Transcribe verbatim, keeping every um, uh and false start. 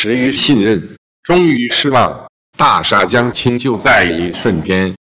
失于信任，终于失望。大厦将倾就在一瞬间，